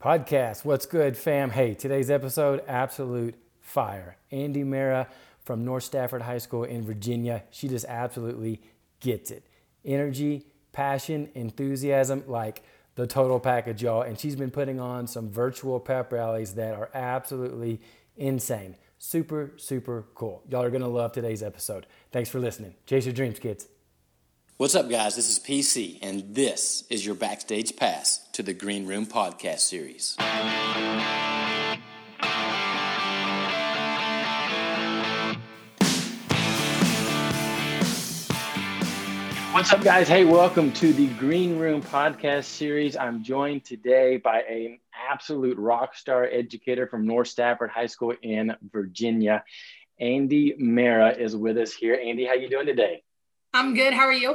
Podcast. What's good, fam? Hey, today's episode, absolute fire. Andi Marra from North Stafford High School in Virginia. She just absolutely gets it. Energy, passion, enthusiasm, like the total package, y'all. And she's been putting on some virtual pep rallies that are absolutely insane. Super, super cool. Y'all are going to love today's episode. Thanks for listening. Chase your dreams, kids. What's up, guys? This is PC, and this is your backstage pass to the Green Room Podcast Series. What's up, guys? Hey, welcome to the Green Room Podcast Series. I'm joined today by an absolute rock star educator from North Stafford High School in Virginia. Andi Marra is with us here. Andi, how you doing today? I'm good. How are you?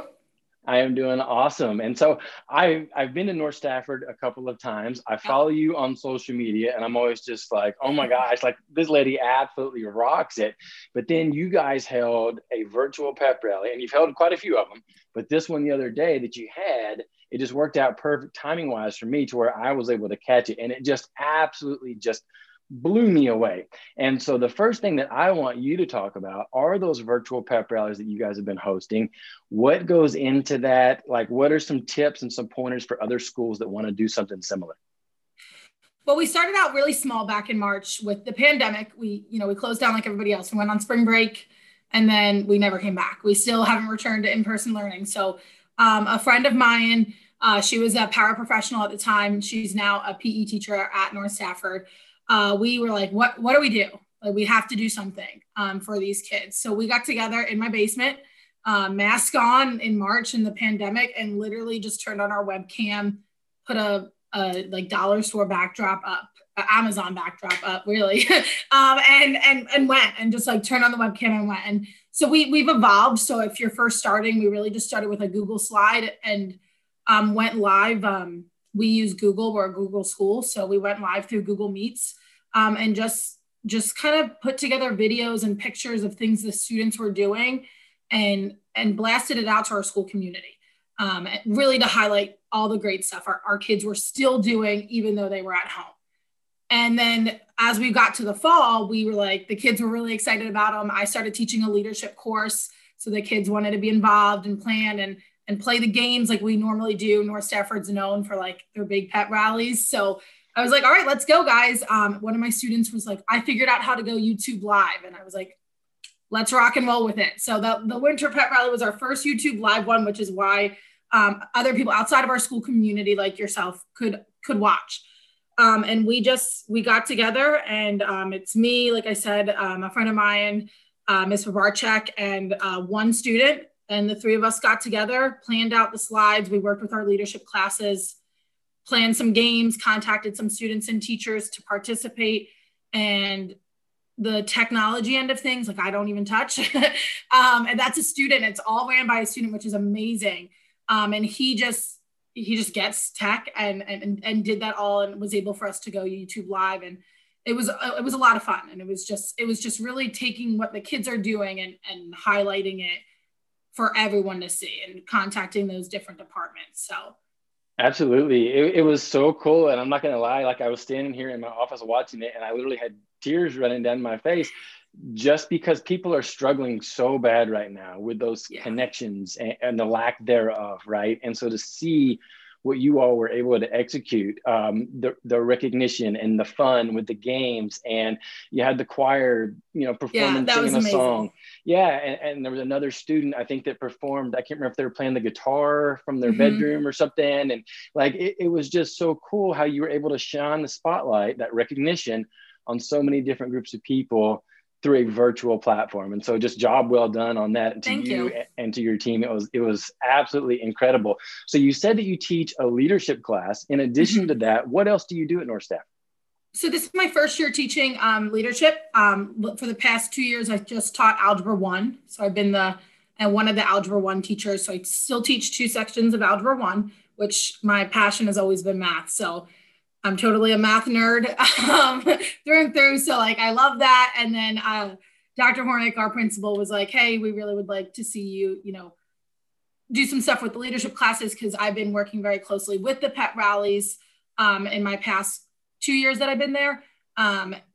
I am doing awesome. And so I've been to North Stafford a couple of times. I follow you on social media, and I'm always just like, oh my gosh, like this lady absolutely rocks it. But then you guys held a virtual pep rally, and you've held quite a few of them. But this one the other day that you had, it just worked out perfect timing wise for me to where I was able to catch it. And it just absolutely just blew me away. And so the first thing that I want you to talk about are those virtual pep rallies that you guys have been hosting. What goes into that? Like, what are some tips and some pointers for other schools that want to do something similar? Well, we started out really small back in March with the pandemic. We closed down like everybody else. We went on spring break and then we never came back. We still haven't returned to in-person learning. So a friend of mine, she was a paraprofessional at the time. She's now a PE teacher at North Stafford. We were like, what do we do? Like, we have to do something for these kids. So we got together in my basement, mask on in March in the pandemic, and literally just turned on our webcam, put a like dollar store backdrop up, Amazon backdrop up, really, and went and just like turned on the webcam and went. And so we've evolved. So if you're first starting, we really just started with a Google slide and went live. We use Google, we're a Google school. So we went live through Google Meets and just kind of put together videos and pictures of things the students were doing and blasted it out to our school community. Really to highlight all the great stuff our kids were still doing, even though they were at home. And then as we got to the fall, we were like, the kids were really excited about them. I started teaching a leadership course. So the kids wanted to be involved and plan and play the games like we normally do. North Stafford's known for like their big pep rallies. So I was like, all right, let's go, guys. One of my students was like, I figured out how to go YouTube live. And I was like, let's rock and roll with it. So the winter pep rally was our first YouTube live one, which is why other people outside of our school community like yourself could watch. And we got together and it's me, like I said, a friend of mine, Ms. Varchek, and one student. And the three of us got together, planned out the slides. We worked with our leadership classes, planned some games, contacted some students and teachers to participate. And the technology end of things, like I don't even touch. And that's a student. It's all ran by a student, which is amazing. And he just gets tech and did that all and was able for us to go YouTube live. And it was a lot of fun. And it was just really taking what the kids are doing and highlighting it for everyone to see and contacting those different departments. So absolutely. It was so cool. And I'm not going to lie. Like I was standing here in my office watching it and I literally had tears running down my face just because people are struggling so bad right now with those connections and the lack thereof. Right. And so to see what you all were able to execute, the recognition and the fun with the games, and you had the choir, performing singing a song. Yeah, and there was another student I think that performed. I can't remember if they were playing the guitar from their bedroom or something. And like it was just so cool how you were able to shine the spotlight, that recognition, on so many different groups of people through a virtual platform. And so just job well done on that. And to you and to your team. It was absolutely incredible. So you said that you teach a leadership class. In addition to that, what else do you do at North Stafford? So this is my first year teaching leadership. For the past 2 years, I just taught Algebra 1. So I've been one of the Algebra 1 teachers. So I still teach two sections of Algebra 1, which my passion has always been math. So I'm totally a math nerd through and through. So like, I love that. And then Dr. Hornick, our principal, was like, hey, we really would like to see you, do some stuff with the leadership classes, because I've been working very closely with the pep rallies in my past 2 years that I've been there,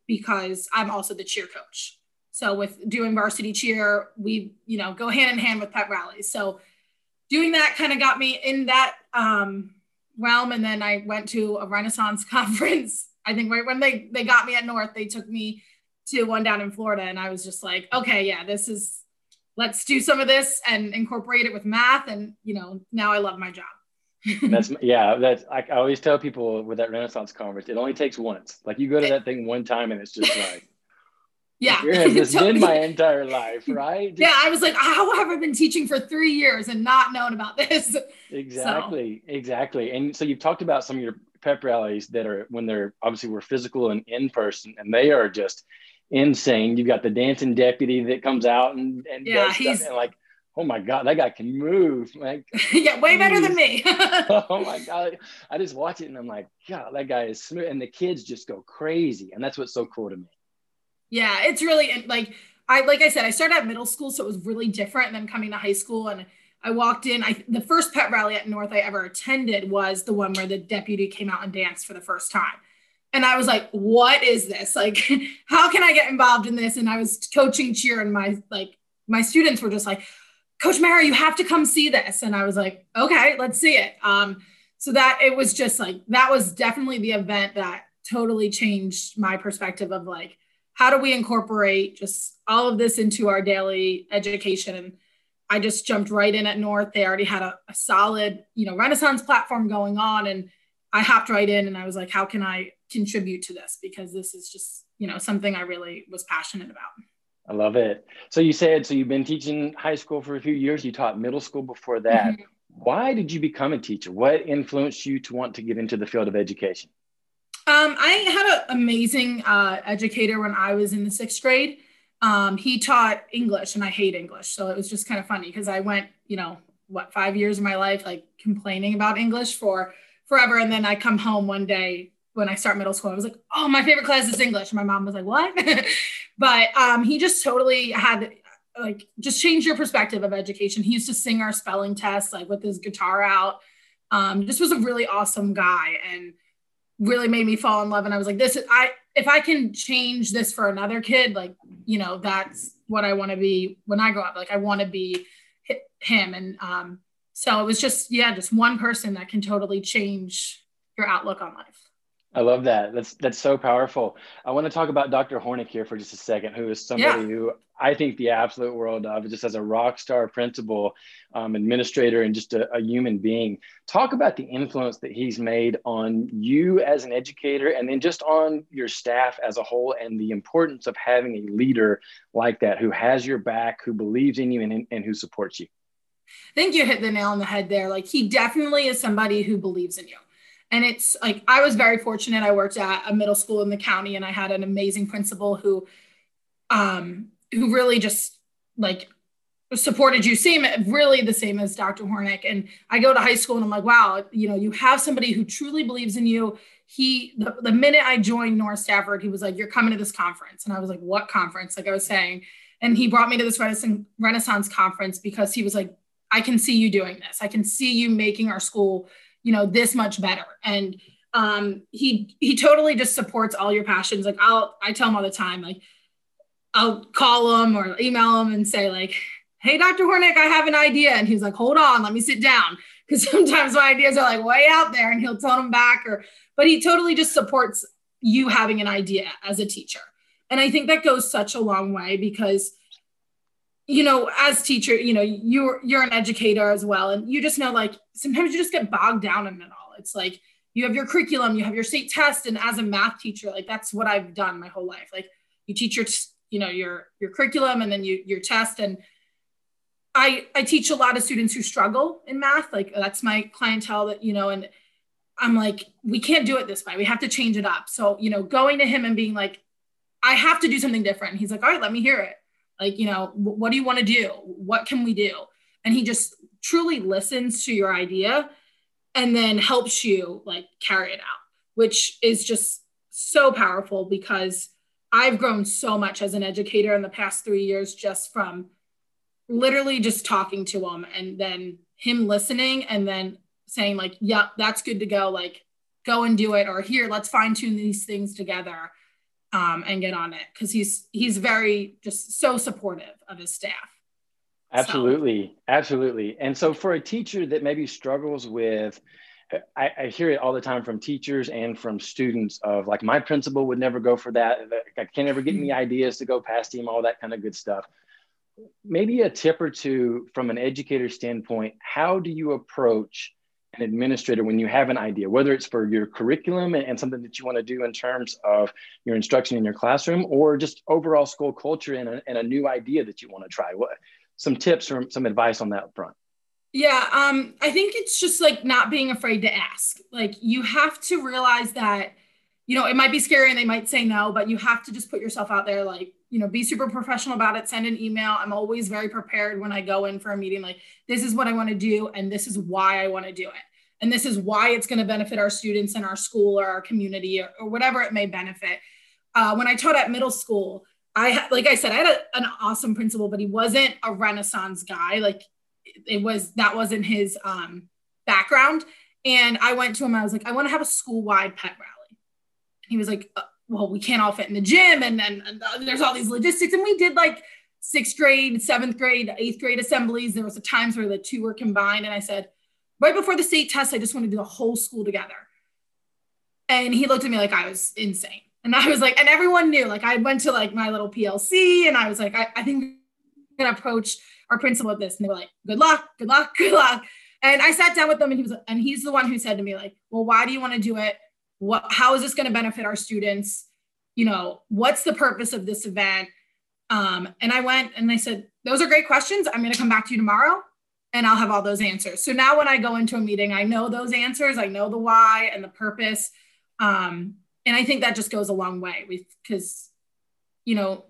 because I'm also the cheer coach. So with doing varsity cheer, we, go hand in hand with pep rallies. So doing that kind of got me in that realm. And then I went to a Renaissance conference. I think right when they got me at North, they took me to one down in Florida. And I was just like, okay, yeah, let's do some of this and incorporate it with math. And, now I love my job. I always tell people with that Renaissance conference, it only takes once. Like you go to that thing one time and it's just like, yeah, it's been my entire life, right? Yeah, I was like, how have I been teaching for 3 years and not known about this? Exactly. And so you've talked about some of your pep rallies that are when they're obviously were physical and in person, and they are just insane. You've got the dancing deputy that comes out and does stuff and like, oh my God, that guy can move. Like, yeah, way better than me. Oh my God. I just watch it and I'm like, God, that guy is smooth. And the kids just go crazy. And that's what's so cool to me. Yeah, it's really like I said, I started at middle school, so it was really different. And then coming to high school and I walked in, the first pep rally at North I ever attended was the one where the deputy came out and danced for the first time. And I was like, what is this? Like, how can I get involved in this? And I was coaching cheer and my students were just like, Coach Marra, you have to come see this. And I was like, okay, let's see it. So that it was just like, that was definitely the event that totally changed my perspective of like, how do we incorporate just all of this into our daily education? And I just jumped right in at North. They already had a solid, Renaissance platform going on. And I hopped right in and I was like, how can I contribute to this? Because this is just, something I really was passionate about. I love it. So you said, you've been teaching high school for a few years, you taught middle school before that. Mm-hmm. Why did you become a teacher? What influenced you to want to get into the field of education? I had an amazing educator when I was in the sixth grade. He taught English and I hate English. So it was just kind of funny because I went, 5 years of my life, like complaining about English for forever. And then I come home one day when I start middle school, I was like, oh, my favorite class is English. And my mom was like, what? But he just totally had just changed your perspective of education. He used to sing our spelling tests with his guitar out. Just was a really awesome guy and really made me fall in love. And I was like, if I can change this for another kid, that's what I want to be when I grow up. Like I want to be him. And so it was just one person that can totally change your outlook on life. I love that. That's so powerful. I want to talk about Dr. Hornick here for just a second, who is somebody who I think the absolute world of, just as a rock star principal, administrator, and just a human being. Talk about the influence that he's made on you as an educator, and then just on your staff as a whole, and the importance of having a leader like that, who has your back, who believes in you, and who supports you. I think you hit the nail on the head there. He definitely is somebody who believes in you. And it's I was very fortunate. I worked at a middle school in the county and I had an amazing principal who really just supported you. The same as Dr. Hornick. And I go to high school and I'm like, wow, you have somebody who truly believes in you. The minute I joined North Stafford, he was like, you're coming to this conference. And I was like, what conference? Like I was saying, and he brought me to this Renaissance conference because he was like, I can see you doing this. I can see you making our school this much better. And he totally just supports all your passions. I tell him all the time, I'll call him or email him and say hey, Dr. Hornick, I have an idea. And he's like, hold on, let me sit down. Cause sometimes my ideas are way out there and he'll tell them back but he totally just supports you having an idea as a teacher. And I think that goes such a long way because as teacher, you're an educator as well. And you just know, sometimes you just get bogged down in it all. It's you have your curriculum, you have your state test. And as a math teacher, that's what I've done my whole life. You teach your curriculum and then your test. And I teach a lot of students who struggle in math. That's my clientele that, and I'm we can't do it this way. We have to change it up. So, going to him and being I have to do something different. And he's all right, let me hear it. What do you want to do? What can we do? And he just truly listens to your idea and then helps you carry it out, which is just so powerful because I've grown so much as an educator in the past 3 years, just from literally just talking to him and then him listening and then saying yeah, that's good to go. go and do it, or here, let's fine tune these things together and get on it. Cause he's very just so supportive of his staff. Absolutely. So. Absolutely. And so for a teacher that maybe struggles with, I hear it all the time from teachers and from students of like, my principal would never go for that. I can't ever get any ideas to go past him, all that kind of good stuff. Maybe a tip or two from an educator standpoint, how do you approach an administrator when you have an idea, whether it's for your curriculum and something that you want to do in terms of your instruction in your classroom, or just overall school culture and a new idea that you want to try? What some tips or some advice on that front? Yeah, I think it's just like not being afraid to ask. Like you have to realize that, you know, it might be scary and they might say no, but you have to just put yourself out there. Like, you know, be super professional about it. Send an email. I'm always very prepared when I go in for a meeting. Like, this is what I want to do, and this is why I want to do it, and this is why it's going to benefit our students and our school or our community or whatever it may benefit. When I taught at middle school, I had an awesome principal, but he wasn't a Renaissance guy. Like, that wasn't his background. And I went to him. I was like, I want to have a school-wide pet rally. He was like, well, we can't all fit in the gym. And there's all these logistics. And we did like 6th grade, 7th grade, 8th grade assemblies. There was a times where the two were combined. And I said, right before the state test, I just want to do the whole school together. And he looked at me like I was insane. And I was like, and everyone knew, like I went to like my little PLC and I was like, I think we're going to approach our principal with this. And they were like, good luck, good luck, good luck. And I sat down with them and he's the one who said to me like, well, why do you want to do it? How is this going to benefit our students? You know, what's the purpose of this event? And I went and I said, those are great questions. I'm going to come back to you tomorrow and I'll have all those answers. So now when I go into a meeting, I know those answers. I know the why and the purpose. And I think that just goes a long way because, you know,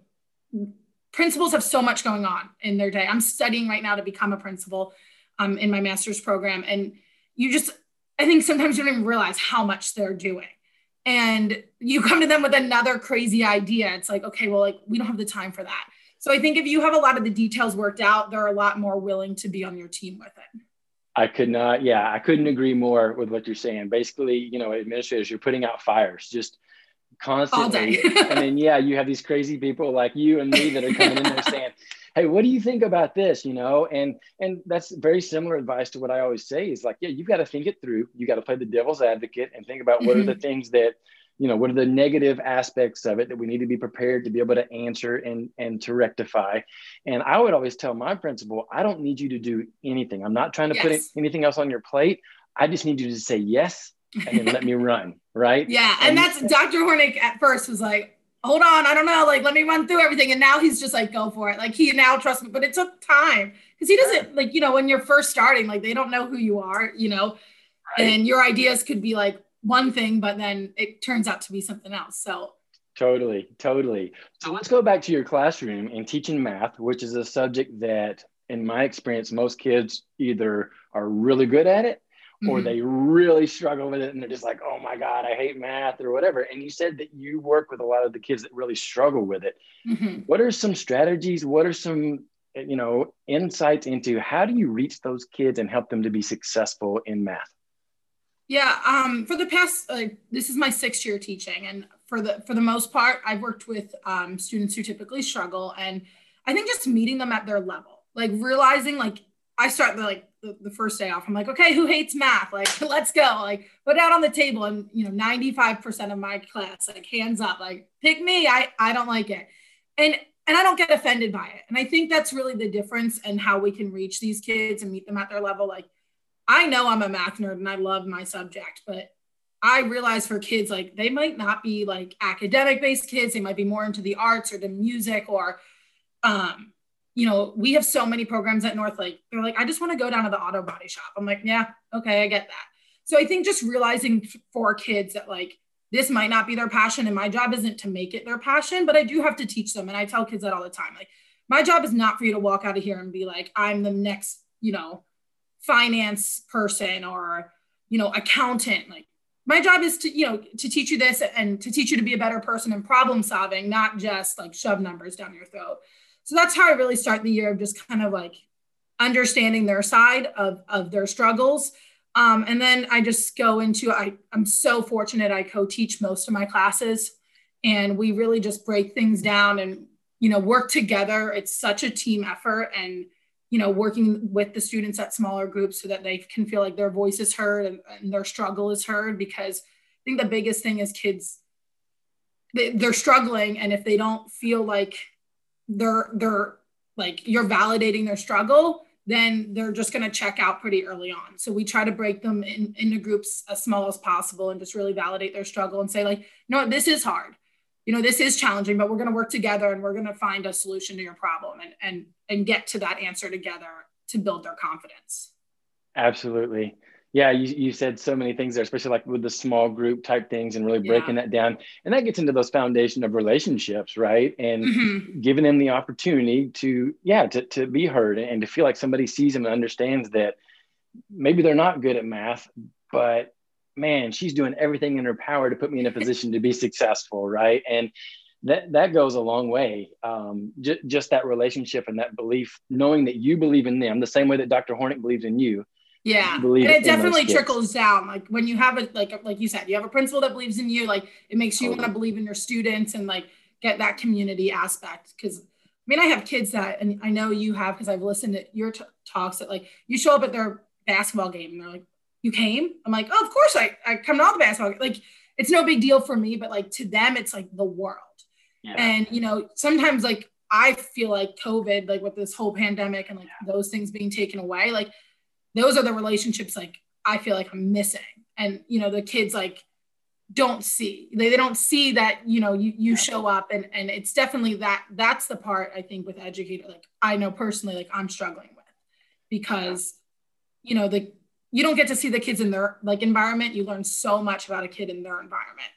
principals have so much going on in their day. I'm studying right now to become a principal in my master's program. And I think sometimes you don't even realize how much they're doing. And you come to them with another crazy idea. It's like, okay, well, like we don't have the time for that. So I think if you have a lot of the details worked out, they're a lot more willing to be on your team with it. I couldn't agree more with what you're saying. Basically, you know, administrators, you're putting out fires just constantly. All day. And then, yeah, you have these crazy people like you and me that are coming in there saying, hey, what do you think about this? You know, and that's very similar advice to what I always say is like, yeah, you've got to think it through. You got to play the devil's advocate and think about what are the things that, you know, what are the negative aspects of it that we need to be prepared to be able to answer and to rectify. And I would always tell my principal, I don't need you to do anything. I'm not trying to put anything else on your plate. I just need you to say yes and then let me run. Right. Yeah. And that's Dr. Hornick at first was like, hold on, I don't know, like, let me run through everything. And now he's just like, go for it. Like he now trusts me, but it took time because he doesn't like, you know, when you're first starting, like they don't know who you are, you know, and your ideas could be like one thing, but then it turns out to be something else. So totally. So let's go back to your classroom and teaching math, which is a subject that in my experience, most kids either are really good at it or they really struggle with it and they're just like, oh my God, I hate math or whatever. And you said that you work with a lot of the kids that really struggle with it. What are some strategies? What are some, you know, insights into how do you reach those kids and help them to be successful in math? Yeah, for the past, this is my 6th year teaching. And for the most part, I've worked with students who typically struggle. And I think just meeting them at their level, like realizing like, I start the first day off, I'm like, okay, who hates math? Like, let's go, like put out on the table. And, you know, 95% of my class, like hands up, like pick me, I don't like it. And I don't get offended by it. And I think that's really the difference in how we can reach these kids and meet them at their level. Like, I know I'm a math nerd and I love my subject, but I realize for kids, like they might not be like academic based kids. They might be more into the arts or the music or, you know, we have so many programs at North, like, they're like, I just want to go down to the auto body shop. I'm like, yeah, okay, I get that. So I think just realizing for kids that like, this might not be their passion and my job isn't to make it their passion, but I do have to teach them. And I tell kids that all the time, like, my job is not for you to walk out of here and be like, I'm the next, you know, finance person or, you know, accountant. Like my job is to, you know, to teach you this and to teach you to be a better person and problem solving, not just like shove numbers down your throat. So that's how I really start the year of just kind of like understanding their side of their struggles And then I just go into, I'm so fortunate I co-teach most of my classes, and we really just break things down and, you know, work together. It's such a team effort, and, you know, working with the students at smaller groups so that they can feel like their voice is heard and their struggle is heard, because I think the biggest thing is kids, they're struggling. And if they don't feel like they're like you're validating their struggle, then they're just going to check out pretty early on. So we try to break them into groups as small as possible and just really validate their struggle and say, like, no, this is hard. You know, this is challenging, but we're going to work together and we're going to find a solution to your problem and get to that answer together to build their confidence. Absolutely. Yeah, you said so many things there, especially like with the small group type things and really breaking that down. And that gets into those foundation of relationships, right? And giving them the opportunity to be heard and to feel like somebody sees them and understands that maybe they're not good at math, but man, she's doing everything in her power to put me in a position to be successful, right? And that goes a long way. Just that relationship and that belief, knowing that you believe in them the same way that Dr. Hornick believes in you. Yeah, and it definitely trickles down. Like when you have a, like you said, you have a principal that believes in you, like it makes you want to believe in your students and like get that community aspect. Because I mean, I have kids that, and I know you have, because I've listened to your talks that like you show up at their basketball game and they're like, you came? I'm like, oh, of course I come to all the basketball game. Like, it's no big deal for me, but like to them, it's like the world. Yeah. And, you know, sometimes like I feel like COVID, like with this whole pandemic and like those things being taken away, like those are the relationships like I feel like I'm missing. And, you know, the kids like don't see, they don't see that, you know, you show up and it's definitely that's the part I think with educator, like I know personally, like I'm struggling with, because, you know, you don't get to see the kids in their like environment. You learn so much about a kid in their environment,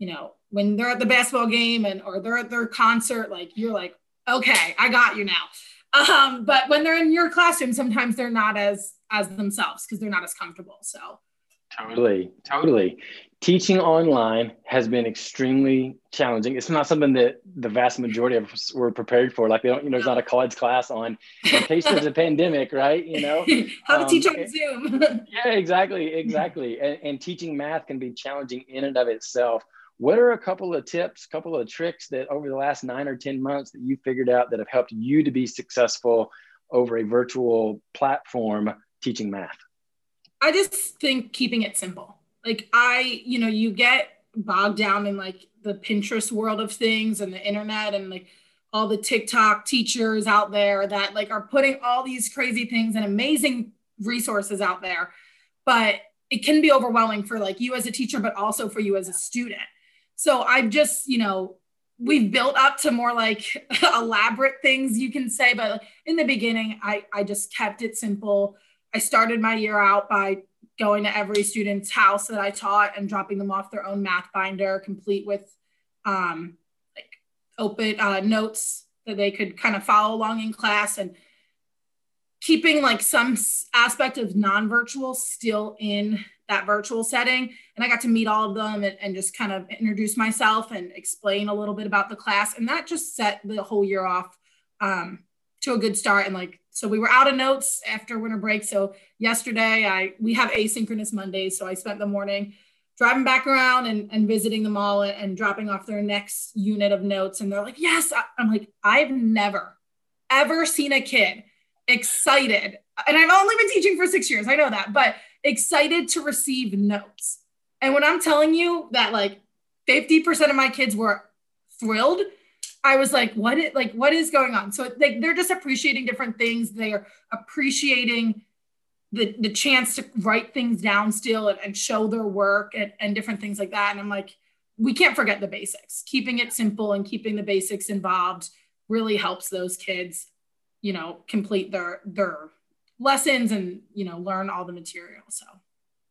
you know, when they're at the basketball game or they're at their concert, like you're like, okay, I got you now. But when they're in your classroom, sometimes they're not as themselves because they're not as comfortable. So totally. Teaching online has been extremely challenging. It's not something that the vast majority of us were prepared for. Like they don't, you know, there's not a college class on in case there's a pandemic, right? You know, how to teach on Zoom. Yeah, exactly. And teaching math can be challenging in and of itself. What are a couple of tips, couple of tricks that over the last 9 or 10 months that you figured out that have helped you to be successful over a virtual platform teaching math? I just think keeping it simple. Like you know, you get bogged down in like the Pinterest world of things and the internet and like all the TikTok teachers out there that like are putting all these crazy things and amazing resources out there. But it can be overwhelming for like you as a teacher, but also for you as a student. So I've just, you know, we've built up to more like elaborate things you can say, but like, in the beginning, I just kept it simple. I started my year out by going to every student's house that I taught and dropping them off their own math binder, complete with like open notes that they could kind of follow along in class, and keeping like some aspect of non-virtual still in that virtual setting. And I got to meet all of them and just kind of introduce myself and explain a little bit about the class. And that just set the whole year off to a good start. And like, so we were out of notes after winter break. So yesterday we have asynchronous Mondays. So I spent the morning driving back around and visiting them all and dropping off their next unit of notes. And they're like, yes. I'm like, I've never, ever seen a kid excited. And I've only been teaching for 6 years. I know that, but excited to receive notes. And when I'm telling you that like 50% of my kids were thrilled, I was like, what is going on? So they're just appreciating different things. They are appreciating the chance to write things down still and show their work and different things like that. And I'm like, we can't forget the basics. Keeping it simple and keeping the basics involved really helps those kids, you know, complete their lessons and, you know, learn all the material. So.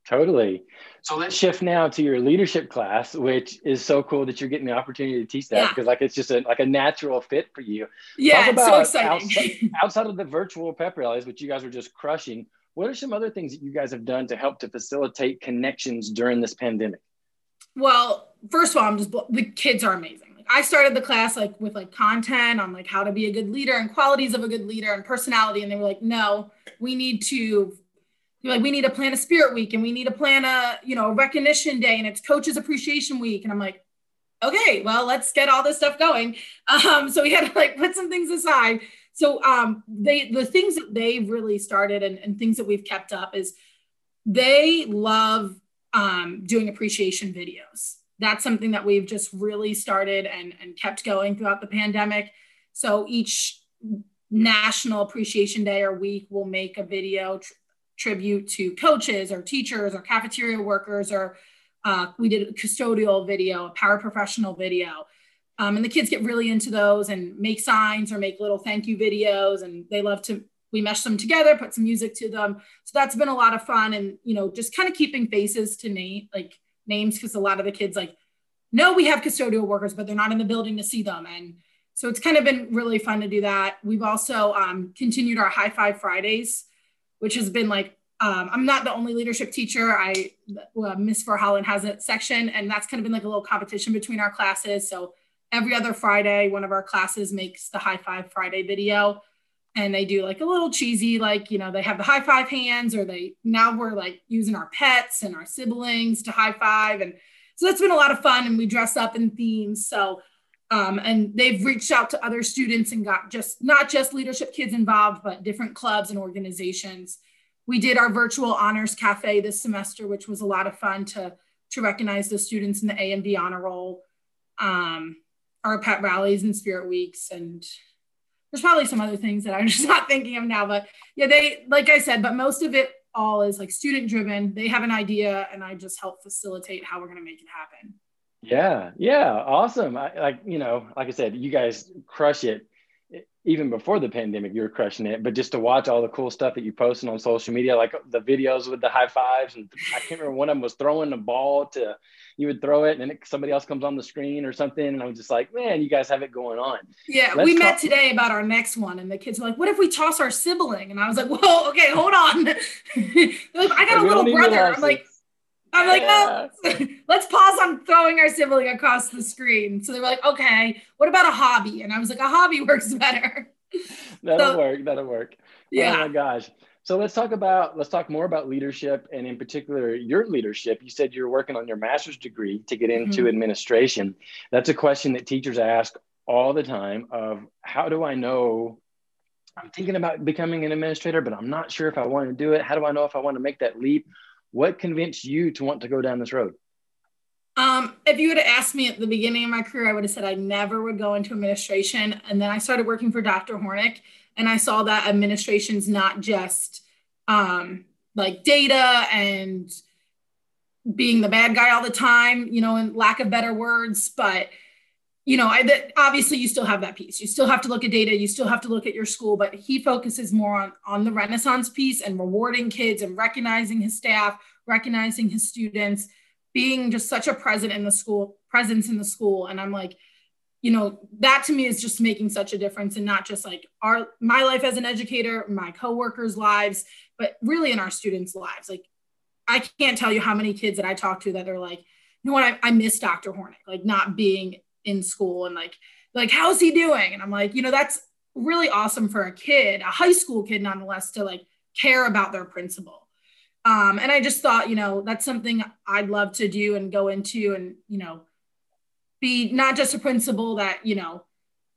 Totally. So let's shift now to your leadership class, which is so cool that you're getting the opportunity to teach that, because like it's just like a natural fit for you. Yeah, talk about, it's so exciting. Outside of the virtual pep rallies, which you guys are just crushing, what are some other things that you guys have done to help to facilitate connections during this pandemic? Well, first of all, the kids are amazing. Like, I started the class like with like content on like how to be a good leader and qualities of a good leader and personality, and they were like, no, we need to You're like, we need to plan a spirit week and we need to plan a, you know, recognition day and it's coaches appreciation week. And I'm like, okay, well, let's get all this stuff going. So we had to like put some things aside. So the things that they've really started and things that we've kept up is they love doing appreciation videos. That's something that we've just really started and kept going throughout the pandemic. So each National Appreciation Day or week, we'll make a video tribute to coaches or teachers or cafeteria workers, or we did a custodial video, a paraprofessional video. And the kids get really into those and make signs or make little thank you videos. And they love to, we mesh them together, put some music to them. So that's been a lot of fun. And, you know, just kind of keeping faces to names, because a lot of the kids like, no, we have custodial workers, but they're not in the building to see them. And so it's kind of been really fun to do that. We've also continued our High Five Fridays, which has been like, I'm not the only leadership teacher. Miss Verholland has a section, and that's kind of been like a little competition between our classes. So every other Friday, one of our classes makes the High Five Friday video, and they do like a little cheesy, like, you know, they have the high five hands, or now we're like using our pets and our siblings to high five. And so that's been a lot of fun, and we dress up in themes. So, and they've reached out to other students and got not just leadership kids involved, but different clubs and organizations. We did our virtual honors cafe this semester, which was a lot of fun to recognize the students in the AMD honor roll. Our pet rallies and spirit weeks. And there's probably some other things that I'm just not thinking of now, but yeah, like I said, but most of it all is like student driven. They have an idea and I just help facilitate how we're going to make it happen. Yeah. Yeah. Awesome. Like I said, you guys crush it. Even before the pandemic, you were crushing it, but just to watch all the cool stuff that you posted on social media, like the videos with the high fives, and I can't remember, one of them was throwing the ball to, you would throw it and then somebody else comes on the screen or something. And I was just like, man, you guys have it going on. Yeah. Let's met today about our next one, and the kids were like, what if we toss our sibling? And I was like, whoa, okay, hold on. Like, I got a little brother. I'm like, yeah. Oh, let's pause on throwing our sibling across the screen. So they were like, okay, what about a hobby? And I was like, a hobby works better. That'll work. Yeah. Oh my gosh. So let's talk more about leadership, and in particular, your leadership. You said you're working on your master's degree to get into administration. That's a question that teachers ask all the time of, how do I know I'm thinking about becoming an administrator, but I'm not sure if I want to do it? How do I know if I want to make that leap? What convinced you to want to go down this road? If you would have asked me at the beginning of my career, I would have said I never would go into administration. And then I started working for Dr. Hornick, and I saw that administration's not just like data and being the bad guy all the time, you know, and lack of better words. But, you know, obviously you still have that piece. You still have to look at data. You still have to look at your school, but he focuses more on the Renaissance piece and rewarding kids and recognizing his staff, recognizing his students, being just such a presence in the school. And I'm like, you know, that to me is just making such a difference, and not just like my life as an educator, my coworkers' lives, but really in our students' lives. Like, I can't tell you how many kids that I talk to that are like, you know what, I miss Dr. Hornick, like not being in school, and like, how's he doing? And I'm like, you know, that's really awesome for a kid, a high school kid, nonetheless, to like care about their principal. And I just thought, you know, that's something I'd love to do and go into, and, you know, be not just a principal that, you know,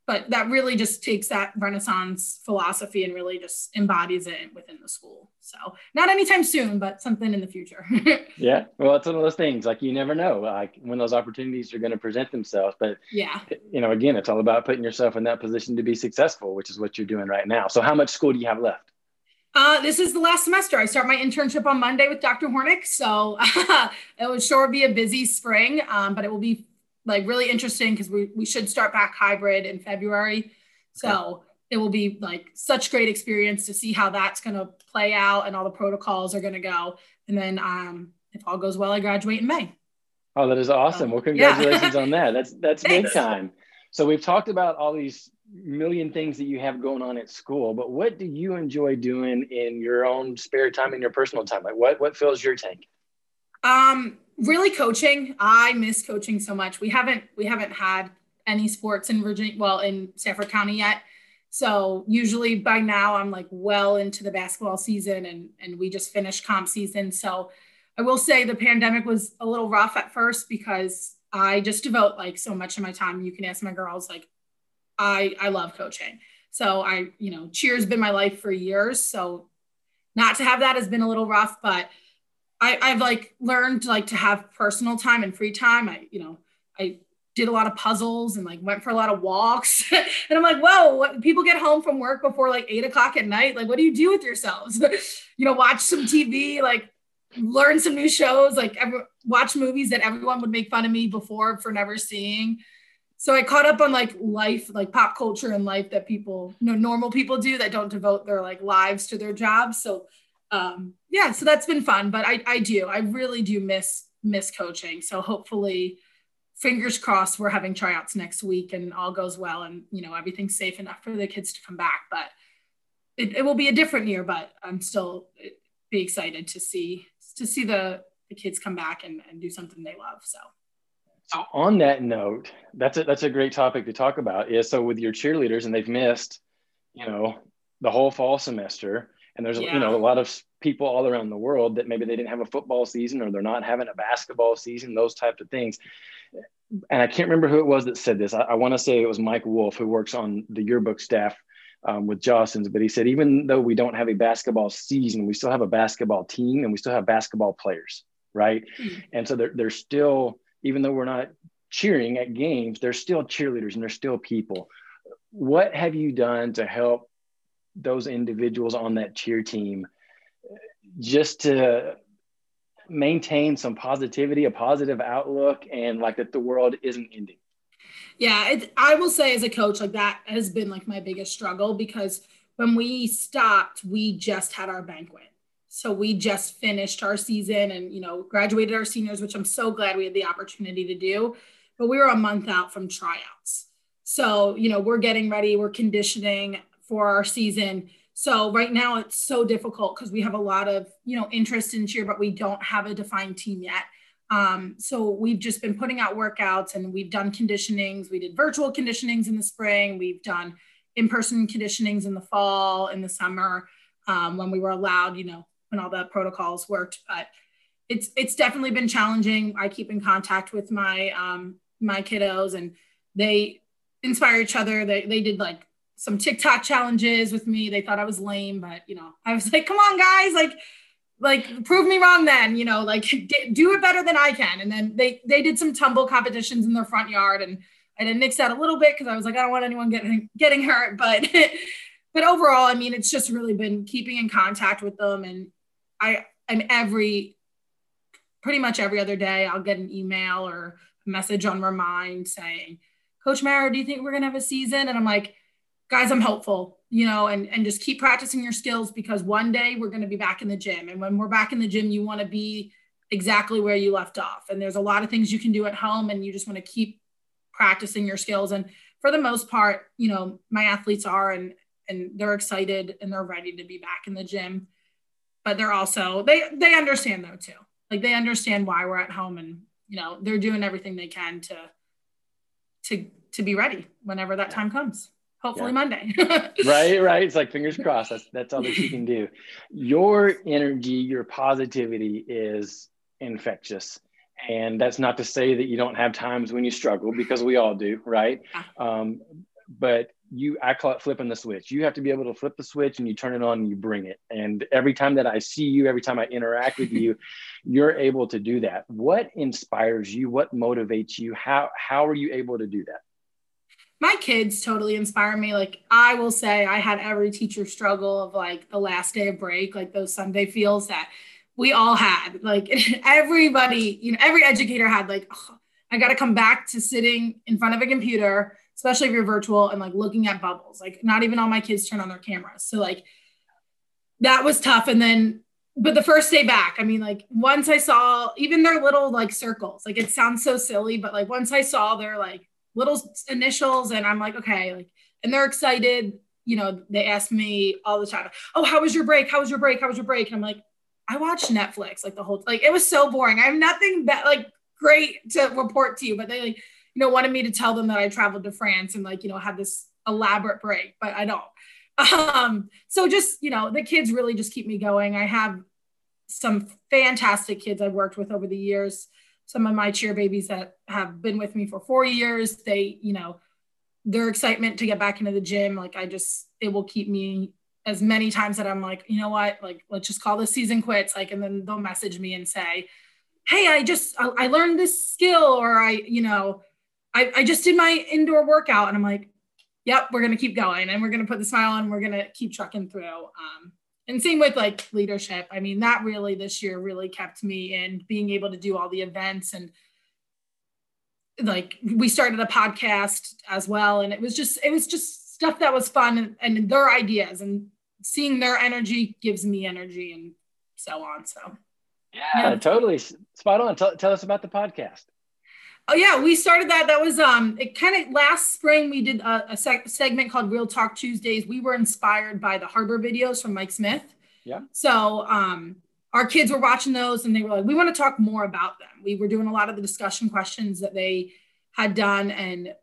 but that really just takes that Renaissance philosophy and really just embodies it within the school. So not anytime soon, but something in the future. Yeah. Well, it's one of those things, like, you never know, like when those opportunities are going to present themselves, but yeah, you know, again, it's all about putting yourself in that position to be successful, which is what you're doing right now. So how much school do you have left? This is the last semester. I start my internship on Monday with Dr. Hornick. So it will sure be a busy spring, but it will be like really interesting, because we should start back hybrid in February. So it will be like such great experience to see how that's going to play out and all the protocols are going to go. And then if all goes well, I graduate in May. Oh, that is awesome. Well, congratulations on that. That's big time. So we've talked about all these million things that you have going on at school, but what do you enjoy doing in your own spare time and your personal time? Like what fills your tank? Really coaching. I miss coaching so much. We haven't had any sports in Virginia, well, in Stafford County yet. So usually by now I'm like well into the basketball season, and we just finished comp season. So I will say the pandemic was a little rough at first because I just devote like so much of my time. You can ask my girls, like I love coaching. So I, you know, cheer's been my life for years. So not to have that has been a little rough, but I've like learned like to have personal time and free time. I did a lot of puzzles and like went for a lot of walks. And I'm like, whoa, what, people get home from work before like 8 o'clock at night. Like, what do you do with yourselves? You know, watch some TV, like learn some new shows, like watch movies that everyone would make fun of me before for never seeing. So I caught up on like life, like pop culture and life that people, you know, normal people do that don't devote their like lives to their jobs. So yeah, so that's been fun, but I really do miss coaching. So hopefully, fingers crossed, we're having tryouts next week and all goes well, and you know, everything's safe enough for the kids to come back. But it will be a different year, but I'm still be excited to see the kids come back and do something they love. So on that note, that's a great topic to talk about. Is so with your cheerleaders, and they've missed, you know, the whole fall semester, and there's you know, a lot of people all around the world that maybe they didn't have a football season, or they're not having a basketball season, those types of things. And I can't remember who it was that said this. I want to say it was Mike Wolf, who works on the yearbook staff with Jostens, but he said, even though we don't have a basketball season, we still have a basketball team and we still have basketball players, right? Mm-hmm. And so they're still, even though we're not cheering at games, they're still cheerleaders and they're still people. What have you done to help those individuals on that cheer team just to maintain some positivity, a positive outlook, and like that the world isn't ending? Yeah, I will say as a coach, like that has been like my biggest struggle, because when we stopped, we just had our banquet. So we just finished our season and, you know, graduated our seniors, which I'm so glad we had the opportunity to do, but we were a month out from tryouts. So, you know, we're getting ready, we're conditioning for our season. So right now it's so difficult because we have a lot of, you know, interest in cheer, but we don't have a defined team yet. So we've just been putting out workouts, and we've done conditionings. We did virtual conditionings in the spring. We've done in-person conditionings in the fall, in the summer, when we were allowed, you know, when all the protocols worked. But it's definitely been challenging. I keep in contact with my my kiddos, and they inspire each other. They did like some TikTok challenges with me. They thought I was lame, but you know, I was like, come on guys, like prove me wrong then, you know, like do it better than I can. And then they did some tumble competitions in their front yard, and I didn't nix that a little bit, cause I was like, I don't want anyone getting hurt, but overall, I mean, it's just really been keeping in contact with them. And pretty much every other day, I'll get an email or a message on Remind saying, Coach Marra, do you think we're going to have a season? And I'm like, guys, I'm hopeful, you know, and just keep practicing your skills, because one day we're going to be back in the gym. And when we're back in the gym, you want to be exactly where you left off. And there's a lot of things you can do at home, and you just want to keep practicing your skills. And for the most part, you know, my athletes are, and they're excited and they're ready to be back in the gym, but they're also, they understand though too. Like they understand why we're at home, and, you know, they're doing everything they can to be ready whenever that time comes. Hopefully Monday. Right. It's like fingers crossed. That's all that you can do. Your energy, your positivity is infectious. And that's not to say that you don't have times when you struggle, because we all do, right? But I call it flipping the switch. You have to be able to flip the switch, and you turn it on and you bring it. And every time that I see you, every time I interact with you, you're able to do that. What inspires you? What motivates you? How are you able to do that? My kids totally inspire me. Like I will say I had every teacher struggle of like the last day of break, like those Sunday feels that we all had, like everybody, you know, every educator had like, oh, I got to come back to sitting in front of a computer, especially if you're virtual, and like looking at bubbles. Like not even all my kids turn on their cameras. So like that was tough. And then, but the first day back, I mean, like once I saw even their little like circles, like it sounds so silly, but like once I saw their like little initials, and I'm like, okay, like, and they're excited. You know, they ask me all the time, oh, how was your break? How was your break? How was your break? And I'm like, I watched Netflix, like the whole, like, it was so boring. I have nothing that like great to report to you, but they like, you know, wanted me to tell them that I traveled to France and like, you know, had this elaborate break, but I don't. So just, you know, the kids really just keep me going. I have some fantastic kids I've worked with over the years. Some of my cheer babies that have been with me for 4 years, they, you know, their excitement to get back into the gym, like I just, it will keep me as many times that I'm like, you know what, like, let's just call this season quits. Like, and then they'll message me and say, hey, I learned this skill, or I just did my indoor workout. And I'm like, yep, we're going to keep going. And we're going to put the smile on. We're going to keep trucking through. And same with like leadership. I mean, that really this year really kept me in being able to do all the events. And like we started a podcast as well. And it was just stuff that was fun, and their ideas, and seeing their energy gives me energy, and so on. So yeah. Totally spot on. Tell us about the podcast. Oh yeah, we started that. That was it kind of last spring. We did a segment called Real Talk Tuesdays. We were inspired by the harbor videos from Mike Smith. Yeah. So our kids were watching those, and they were like, "We want to talk more about them." We were doing a lot of the discussion questions that they had done, and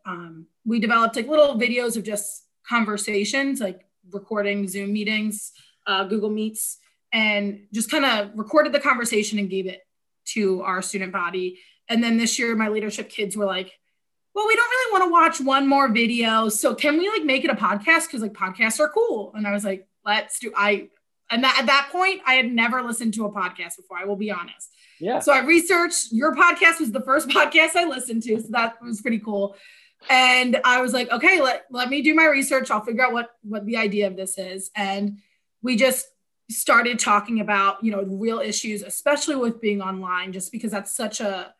we developed like little videos of just conversations, like recording Zoom meetings, Google Meets, and just kind of recorded the conversation and gave it to our student body. And then this year, my leadership kids were like, well, we don't really want to watch one more video. So can we like make it a podcast? Because like podcasts are cool. And I was like, at that point, I had never listened to a podcast before. I will be honest. Yeah. So I researched, your podcast was the first podcast I listened to. So that was pretty cool. And I was like, okay, let me do my research. I'll figure out what the idea of this is. And we just started talking about, you know, real issues, especially with being online, just because that's such a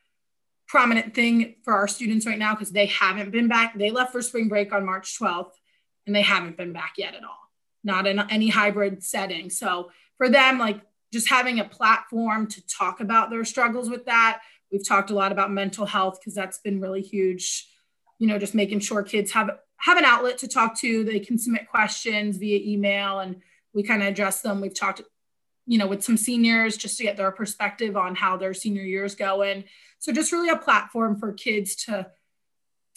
prominent thing for our students right now, because they haven't been back. They left for spring break on March 12th, and they haven't been back yet at all, not in any hybrid setting. So for them, like just having a platform to talk about their struggles with that. We've talked a lot about mental health, because that's been really huge, you know, just making sure kids have an outlet to talk to. They can submit questions via email, and we kind of address them. We've talked, you know, with some seniors just to get their perspective on how their senior year's going. So just really a platform for kids to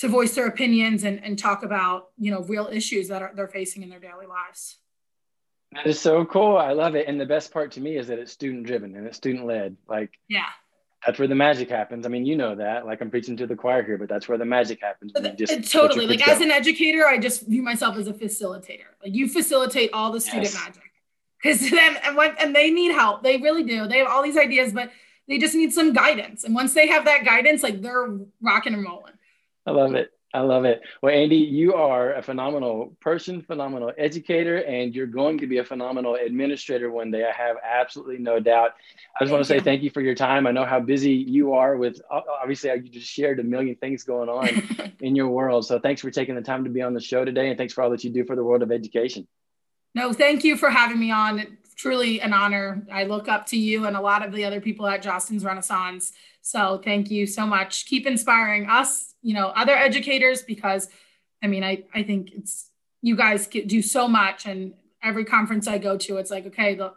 voice their opinions and talk about, you know, real issues that they're facing in their daily lives. That is so cool. I love it. And the best part to me is that it's student driven and it's student led. Like, yeah, that's where the magic happens. I mean, you know that, like I'm preaching to the choir here, but that's where the magic happens. Totally. Like as an educator, I just view myself as a facilitator. Like you facilitate all the student magic, because then, and they need help. They really do. They have all these ideas, but they just need some guidance. And once they have that guidance, like they're rocking and rolling. I love it. I love it. Well, Andi, you are a phenomenal person, phenomenal educator, and you're going to be a phenomenal administrator one day. I have absolutely no doubt. I just want to say thank you for your time. I know how busy you are with, obviously, you just shared a million things going on in your world. So thanks for taking the time to be on the show today. And thanks for all that you do for the world of education. No, thank you for having me on. It's truly an honor. I look up to you and a lot of the other people at Jostens Renaissance. So thank you so much. Keep inspiring us, you know, other educators, because I mean, I think it's, you guys do so much, and every conference I go to, it's like, okay, the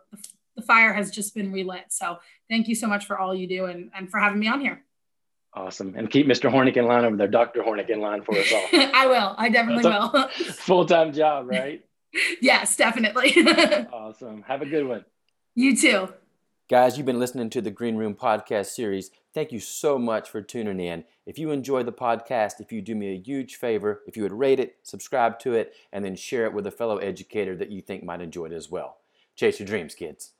fire has just been relit. So thank you so much for all you do and for having me on here. Awesome. And keep Mr. Hornick in line over there, Dr. Hornick in line for us all. I will. I definitely will. Full-time job, right? Yes, definitely. Awesome. Have a good one. You too. Guys, you've been listening to the Green Room Podcast Series. Thank you so much for tuning in. If you enjoy the podcast, if you do me a huge favor, if you would rate it, subscribe to it, and then share it with a fellow educator that you think might enjoy it as well. Chase your dreams, kids.